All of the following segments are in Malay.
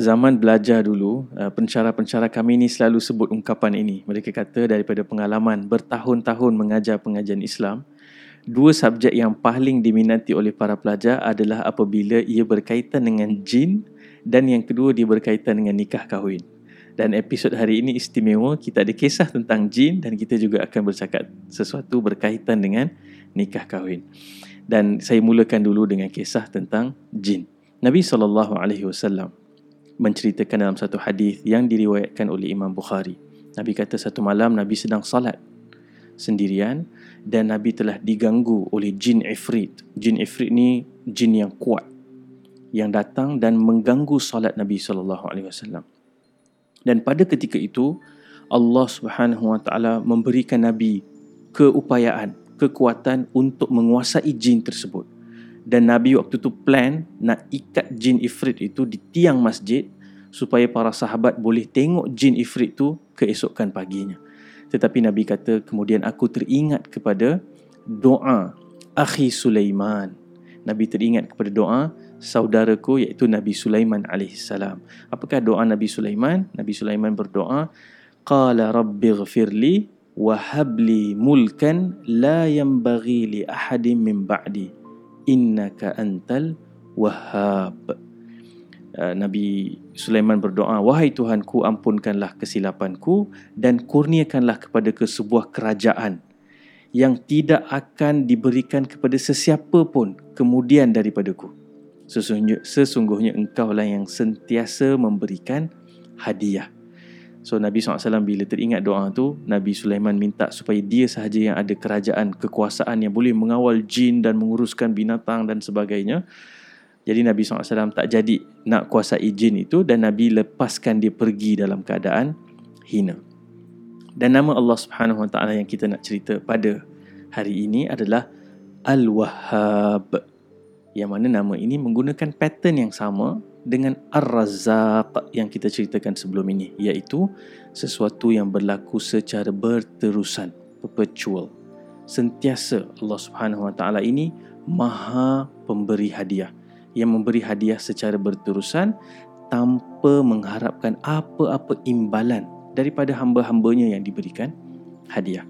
zaman belajar dulu, pensyarah-pensyarah kami ni selalu sebut ungkapan ini. Mereka kata daripada pengalaman bertahun-tahun mengajar pengajian Islam, dua subjek yang paling diminati oleh para pelajar adalah apabila ia berkaitan dengan jin dan yang kedua dia berkaitan dengan nikah kahwin. Dan episod hari ini istimewa, kita ada kisah tentang jin dan kita juga akan bercakap sesuatu berkaitan dengan nikah kahwin. Dan saya mulakan dulu dengan kisah tentang jin. Nabi SAW menceritakan dalam satu hadis yang diriwayatkan oleh Imam Bukhari. Nabi kata satu malam Nabi sedang salat sendirian dan Nabi telah diganggu oleh jin Ifrit. Jin Ifrit ni jin yang kuat yang datang dan mengganggu salat Nabi SAW. Dan pada ketika itu Allah SWT memberikan Nabi keupayaan, kekuatan untuk menguasai jin tersebut. Dan Nabi waktu tu plan nak ikat jin Ifrit itu di tiang masjid supaya para sahabat boleh tengok jin Ifrit tu keesokan paginya. Tetapi Nabi kata, kemudian aku teringat kepada doa Akhi Sulaiman. Nabi teringat kepada doa saudaraku iaitu Nabi Sulaiman AS. Apakah doa Nabi Sulaiman? Nabi Sulaiman berdoa, Qala rabbighfirli wa habli mulkan la yanbaghi li ahadin min ba'di. Innaka antal wahhab. Nabi Sulaiman berdoa, wahai Tuhanku, ampunkanlah kesilapanku dan kurniakanlah kepada sebuah kerajaan yang tidak akan diberikan kepada sesiapa pun kemudian daripadaku. Sesungguhnya engkaulah yang sentiasa memberikan hadiah. So Nabi SAW bila teringat doa tu, Nabi Sulaiman minta supaya dia sahaja yang ada kerajaan, kekuasaan yang boleh mengawal jin dan menguruskan binatang dan sebagainya. Jadi Nabi SAW tak jadi nak kuasai jin itu dan Nabi lepaskan dia pergi dalam keadaan hina. Dan nama Allah SWT yang kita nak cerita pada hari ini adalah Al-Wahhab, yang mana nama ini menggunakan pattern yang sama dengan ar-razzaq yang kita ceritakan sebelum ini, iaitu sesuatu yang berlaku secara berterusan, perpetual, sentiasa. Allah SWT ini maha pemberi hadiah, yang memberi hadiah secara berterusan tanpa mengharapkan apa-apa imbalan daripada hamba-hambanya yang diberikan hadiah.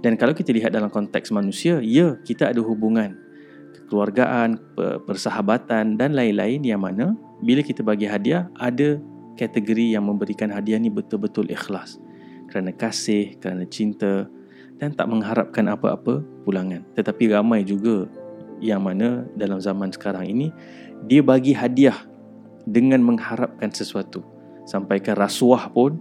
Dan kalau kita lihat dalam konteks manusia, ya, kita ada hubungan kekeluargaan, persahabatan dan lain-lain yang mana bila kita bagi hadiah, ada kategori yang memberikan hadiah ni betul-betul ikhlas. Kerana kasih, kerana cinta dan tak mengharapkan apa-apa pulangan. Tetapi ramai juga yang mana dalam zaman sekarang ini, dia bagi hadiah dengan mengharapkan sesuatu. Sampaikan rasuah pun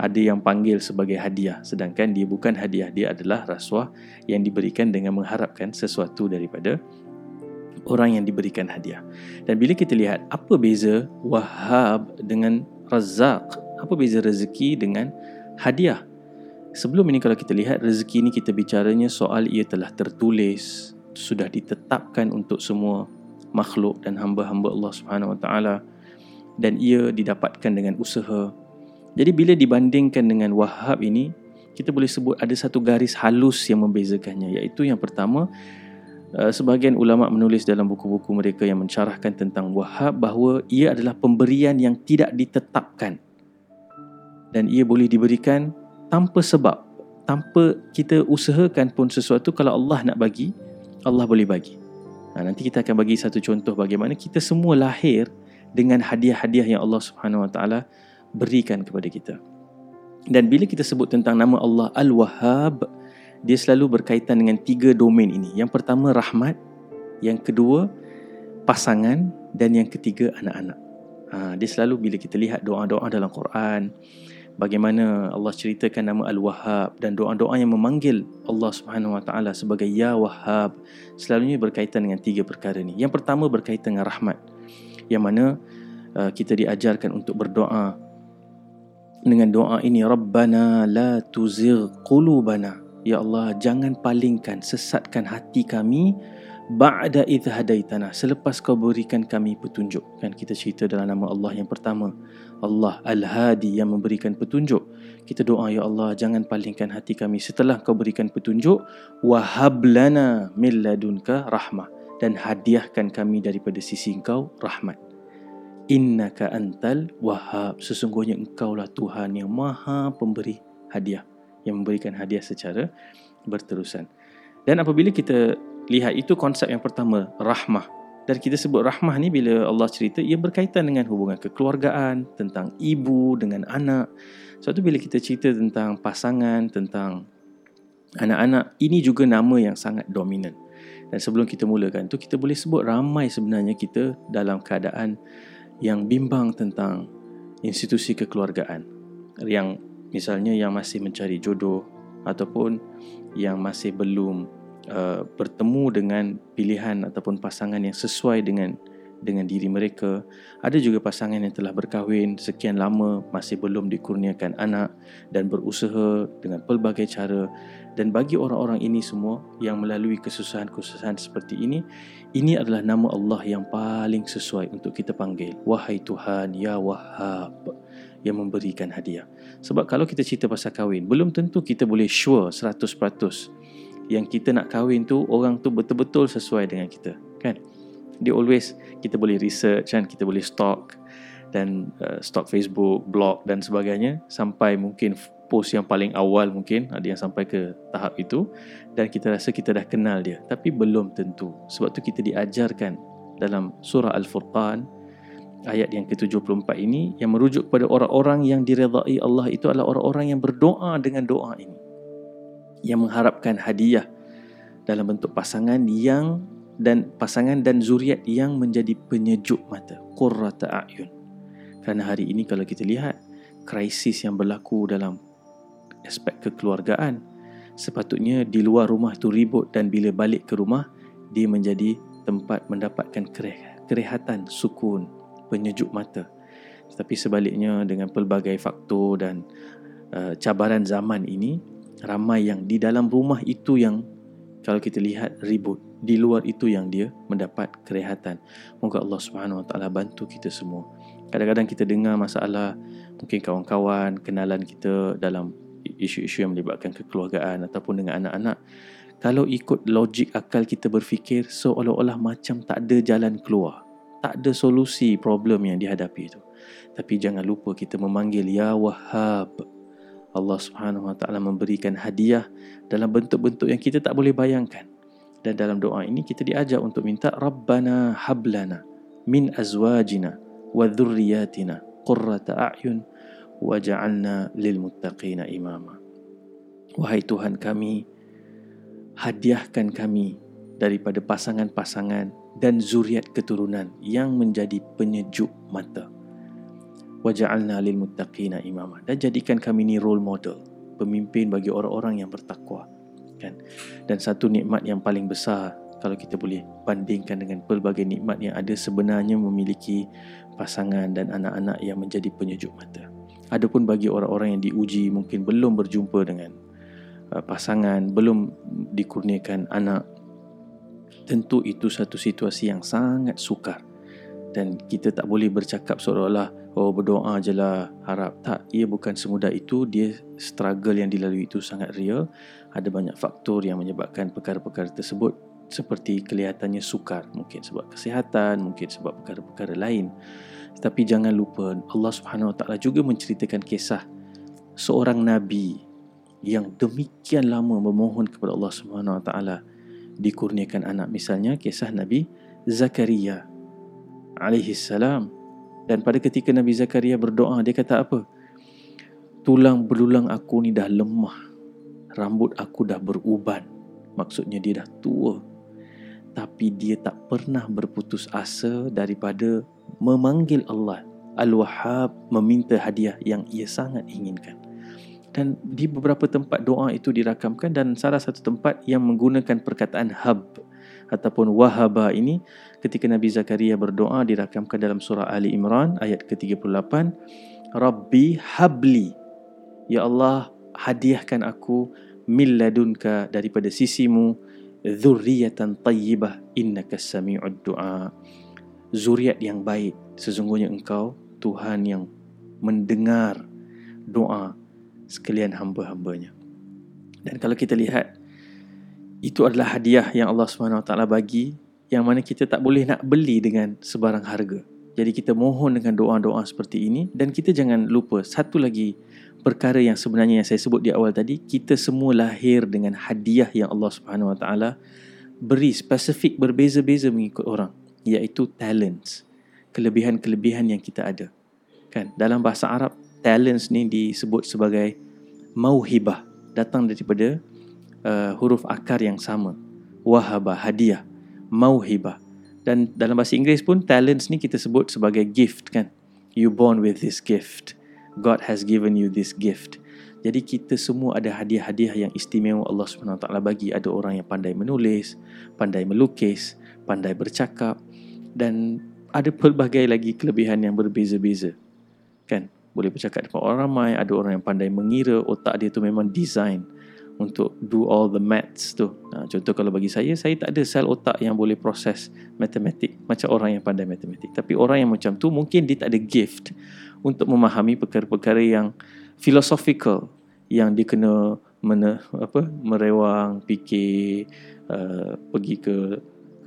ada yang panggil sebagai hadiah. Sedangkan dia bukan hadiah, dia adalah rasuah yang diberikan dengan mengharapkan sesuatu daripada orang yang diberikan hadiah. Dan bila kita lihat apa beza Wahhab dengan Razzaq, apa beza rezeki dengan hadiah. Sebelum ini kalau kita lihat rezeki ini, kita bicaranya soal ia telah tertulis, sudah ditetapkan untuk semua makhluk dan hamba-hamba Allah SWT, dan ia didapatkan dengan usaha. Jadi bila dibandingkan dengan Wahhab ini, kita boleh sebut ada satu garis halus yang membezakannya, iaitu yang pertama, sebahagian ulama menulis dalam buku-buku mereka yang mencarahkan tentang Wahhab bahawa ia adalah pemberian yang tidak ditetapkan dan ia boleh diberikan tanpa sebab, tanpa kita usahakan pun sesuatu. Kalau Allah nak bagi, Allah boleh bagi. Nanti kita akan bagi satu contoh bagaimana kita semua lahir dengan hadiah-hadiah yang Allah Subhanahu Wa Taala berikan kepada kita. Dan bila kita sebut tentang nama Allah Al-Wahhab, dia selalu berkaitan dengan tiga domain ini. Yang pertama rahmat, yang kedua pasangan, dan yang ketiga anak-anak. Dia selalu bila kita lihat doa-doa dalam Quran, bagaimana Allah ceritakan nama Al-Wahhab dan doa-doa yang memanggil Allah SWT sebagai Ya Wahhab, selalunya berkaitan dengan tiga perkara ini. Yang pertama berkaitan dengan rahmat, yang mana kita diajarkan untuk berdoa dengan doa ini, Rabbana la tuzigh qulubana, Ya Allah, jangan palingkan, sesatkan hati kami ba'da idh hadaitana, selepas kau berikan kami petunjuk. Kan kita cerita dalam nama Allah yang pertama, Allah Al-Hadi, yang memberikan petunjuk. Kita doa, Ya Allah, jangan palingkan hati kami setelah kau berikan petunjuk. Wahablana min ladunka rahmah, dan hadiahkan kami daripada sisi engkau rahmat. Innaka antal wahhab, sesungguhnya engkaulah Tuhan yang maha pemberi hadiah, yang memberikan hadiah secara berterusan. Dan apabila kita lihat, itu konsep yang pertama, rahmah. Dan kita sebut rahmah ni bila Allah cerita, ia berkaitan dengan hubungan kekeluargaan, tentang ibu dengan anak. Sebab tu bila kita cerita tentang pasangan, tentang anak-anak, ini juga nama yang sangat dominan. Dan sebelum kita mulakan tu, kita boleh sebut ramai sebenarnya kita dalam keadaan yang bimbang tentang institusi kekeluargaan. Yang misalnya yang masih mencari jodoh, ataupun yang masih belum bertemu dengan pilihan ataupun pasangan yang sesuai dengan diri mereka. Ada juga pasangan yang telah berkahwin sekian lama masih belum dikurniakan anak dan berusaha dengan pelbagai cara. Dan bagi orang-orang ini semua yang melalui kesusahan-kesusahan seperti ini, ini adalah nama Allah yang paling sesuai untuk kita panggil, wahai Tuhan ya Wahhab, yang memberikan hadiah. Sebab kalau kita cerita pasal kahwin, belum tentu kita boleh sure 100% yang kita nak kahwin tu, orang tu betul-betul sesuai dengan kita, kan? Dia always, kita boleh research kan, kita boleh stalk dan stalk Facebook, blog dan sebagainya, sampai mungkin post yang paling awal, mungkin ada yang sampai ke tahap itu, dan kita rasa kita dah kenal dia, tapi belum tentu. Sebab tu kita diajarkan dalam surah Al-Furqan ayat yang ke-74 ini, yang merujuk kepada orang-orang yang diredai Allah itu adalah orang-orang yang berdoa dengan doa ini, yang mengharapkan hadiah dalam bentuk pasangan yang dan pasangan dan zuriat yang menjadi penyejuk mata, qurrata a'yun. Kerana hari ini kalau kita lihat krisis yang berlaku dalam aspek kekeluargaan, sepatutnya di luar rumah tu ribut, dan bila balik ke rumah dia menjadi tempat mendapatkan kerehatan, sukun, penyejuk mata. Tetapi sebaliknya, dengan pelbagai faktor dan cabaran zaman ini, ramai yang di dalam rumah itu yang kalau kita lihat ribut, di luar itu yang dia mendapat kerehatan. Moga Allah SWT bantu kita semua. Kadang-kadang kita dengar masalah mungkin kawan-kawan, kenalan kita dalam isu-isu yang melibatkan kekeluargaan ataupun dengan anak-anak. Kalau ikut logik akal kita berfikir, seolah-olah macam tak ada jalan keluar, tak ada solusi problem yang dihadapi itu. Tapi jangan lupa kita memanggil ya Wahhab. Allah SWT memberikan hadiah dalam bentuk-bentuk yang kita tak boleh bayangkan. Dan dalam doa ini kita diajar untuk minta Rabbana hablana min azwajina wa dhurriyyatina qurrata a'yun waj'alna lil muttaqina imama. Wahai Tuhan kami, hadiahkan kami daripada pasangan-pasangan dan zuriat keturunan yang menjadi penyejuk mata. Waj'alna lil muttaqina imama, dan jadikan kami ni role model, pemimpin bagi orang-orang yang bertakwa. Kan? Dan satu nikmat yang paling besar kalau kita boleh bandingkan dengan pelbagai nikmat yang ada sebenarnya, memiliki pasangan dan anak-anak yang menjadi penyejuk mata. Adapun bagi orang-orang yang diuji, mungkin belum berjumpa dengan pasangan, belum dikurniakan anak, tentu itu satu situasi yang sangat sukar. Dan kita tak boleh bercakap seolah-olah, oh berdoa je lah, harap. Tak, ia bukan semudah itu. Dia struggle yang dilalui itu sangat real. Ada banyak faktor yang menyebabkan perkara-perkara tersebut seperti kelihatannya sukar. Mungkin sebab kesihatan, mungkin sebab perkara-perkara lain. Tapi jangan lupa, Allah SWT juga menceritakan kisah seorang Nabi yang demikian lama memohon kepada Allah SWT dikurniakan anak. Misalnya kisah Nabi Zakaria alaihissalam. Dan pada ketika Nabi Zakaria berdoa, dia kata apa? Tulang belulang aku ni dah lemah, rambut aku dah beruban. Maksudnya dia dah tua, tapi dia tak pernah berputus asa daripada memanggil Allah Al-Wahhab, meminta hadiah yang ia sangat inginkan. Dan di beberapa tempat doa itu dirakamkan, dan salah satu tempat yang menggunakan perkataan hab ataupun wahaba ini, ketika Nabi Zakaria berdoa, dirakamkan dalam surah Ali Imran ayat ke-38, Rabbi habli, ya Allah hadiahkan aku, min ladunka, daripada sisimu, dzurriyatan tayyibah innaka sami'ud du'a, zuriat yang baik, sesungguhnya engkau Tuhan yang mendengar doa sekalian hamba-hambanya. Dan kalau kita lihat, itu adalah hadiah yang Allah SWT bagi, yang mana kita tak boleh nak beli dengan sebarang harga. Jadi kita mohon dengan doa-doa seperti ini. Dan kita jangan lupa satu lagi perkara yang sebenarnya yang saya sebut di awal tadi, kita semua lahir dengan hadiah yang Allah Subhanahu Wa Taala beri spesifik, berbeza-beza mengikut orang, iaitu talents, kelebihan-kelebihan yang kita ada. Kan? Dalam bahasa Arab, talents ni disebut sebagai mauhibah, datang daripada huruf akar yang sama, wahaba, hadiah, mauhibah. Dan dalam bahasa Inggeris pun talents ni kita sebut sebagai gift, kan? You born with this gift. God has given you this gift. Jadi kita semua ada hadiah-hadiah yang istimewa Allah SWT bagi. Ada orang yang pandai menulis, pandai melukis, pandai bercakap, dan ada pelbagai lagi kelebihan yang berbeza-beza. Kan? Boleh bercakap depan orang ramai, ada orang yang pandai mengira, otak dia tu memang design untuk do all the maths tu. Contoh kalau bagi saya tak ada sel otak yang boleh proses matematik macam orang yang pandai matematik. Tapi orang yang macam tu mungkin dia tak ada gift untuk memahami perkara-perkara yang philosophical, yang dia kena merewang, fikir, pergi ke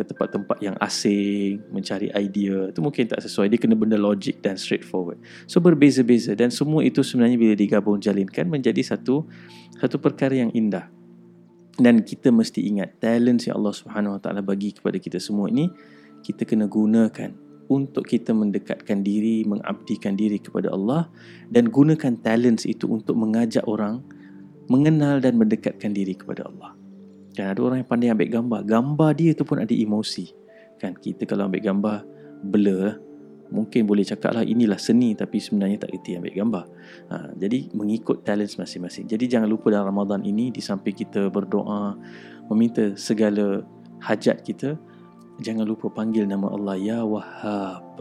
tempat-tempat yang asing, mencari idea. Itu mungkin tak sesuai. Dia kena benda logik dan straightforward. So berbeza-beza, dan semua itu sebenarnya bila digabung jalinkan menjadi satu perkara yang indah. Dan kita mesti ingat talent yang Allah Subhanahu Wa Taala bagi kepada kita semua ini, kita kena gunakan untuk kita mendekatkan diri, mengabdikan diri kepada Allah, dan gunakan talent itu untuk mengajak orang mengenal dan mendekatkan diri kepada Allah. Dan ada orang yang pandai ambil gambar dia tu pun ada emosi, kan? Kita kalau ambil gambar blur, mungkin boleh cakap lah inilah seni, tapi sebenarnya tak kerti ambil gambar. Jadi mengikut talent masing-masing. Jadi jangan lupa dalam Ramadan ini, di samping kita berdoa meminta segala hajat kita, jangan lupa panggil nama Allah, Ya Wahhab.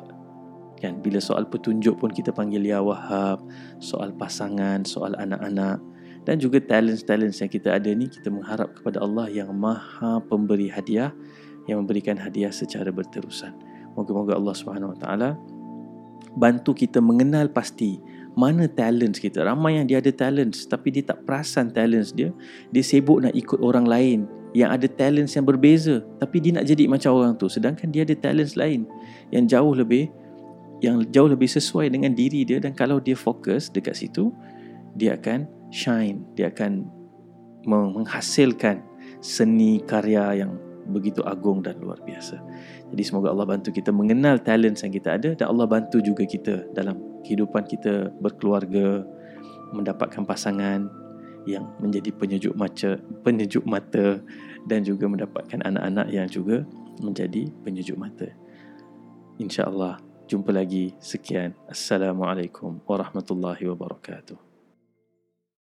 Kan? Bila soal petunjuk pun kita panggil Ya Wahhab, soal pasangan, soal anak-anak, dan juga talents-talents yang kita ada ni, kita mengharap kepada Allah yang maha pemberi hadiah, yang memberikan hadiah secara berterusan. Moga-moga Allah SWT bantu kita mengenal pasti mana talents kita. Ramai yang dia ada talents tapi dia tak perasan talents dia. Dia sibuk nak ikut orang lain yang ada talents yang berbeza, tapi dia nak jadi macam orang tu, sedangkan dia ada talents lain yang jauh lebih sesuai dengan diri dia. Dan kalau dia fokus dekat situ, dia akan shine, dia akan menghasilkan seni karya yang begitu agung dan luar biasa. Jadi semoga Allah bantu kita mengenal talent yang kita ada, dan Allah bantu juga kita dalam kehidupan kita berkeluarga, mendapatkan pasangan yang menjadi penyejuk mata, dan juga mendapatkan anak-anak yang juga menjadi penyejuk mata. InsyaAllah jumpa lagi. Sekian. Assalamualaikum warahmatullahi wabarakatuh.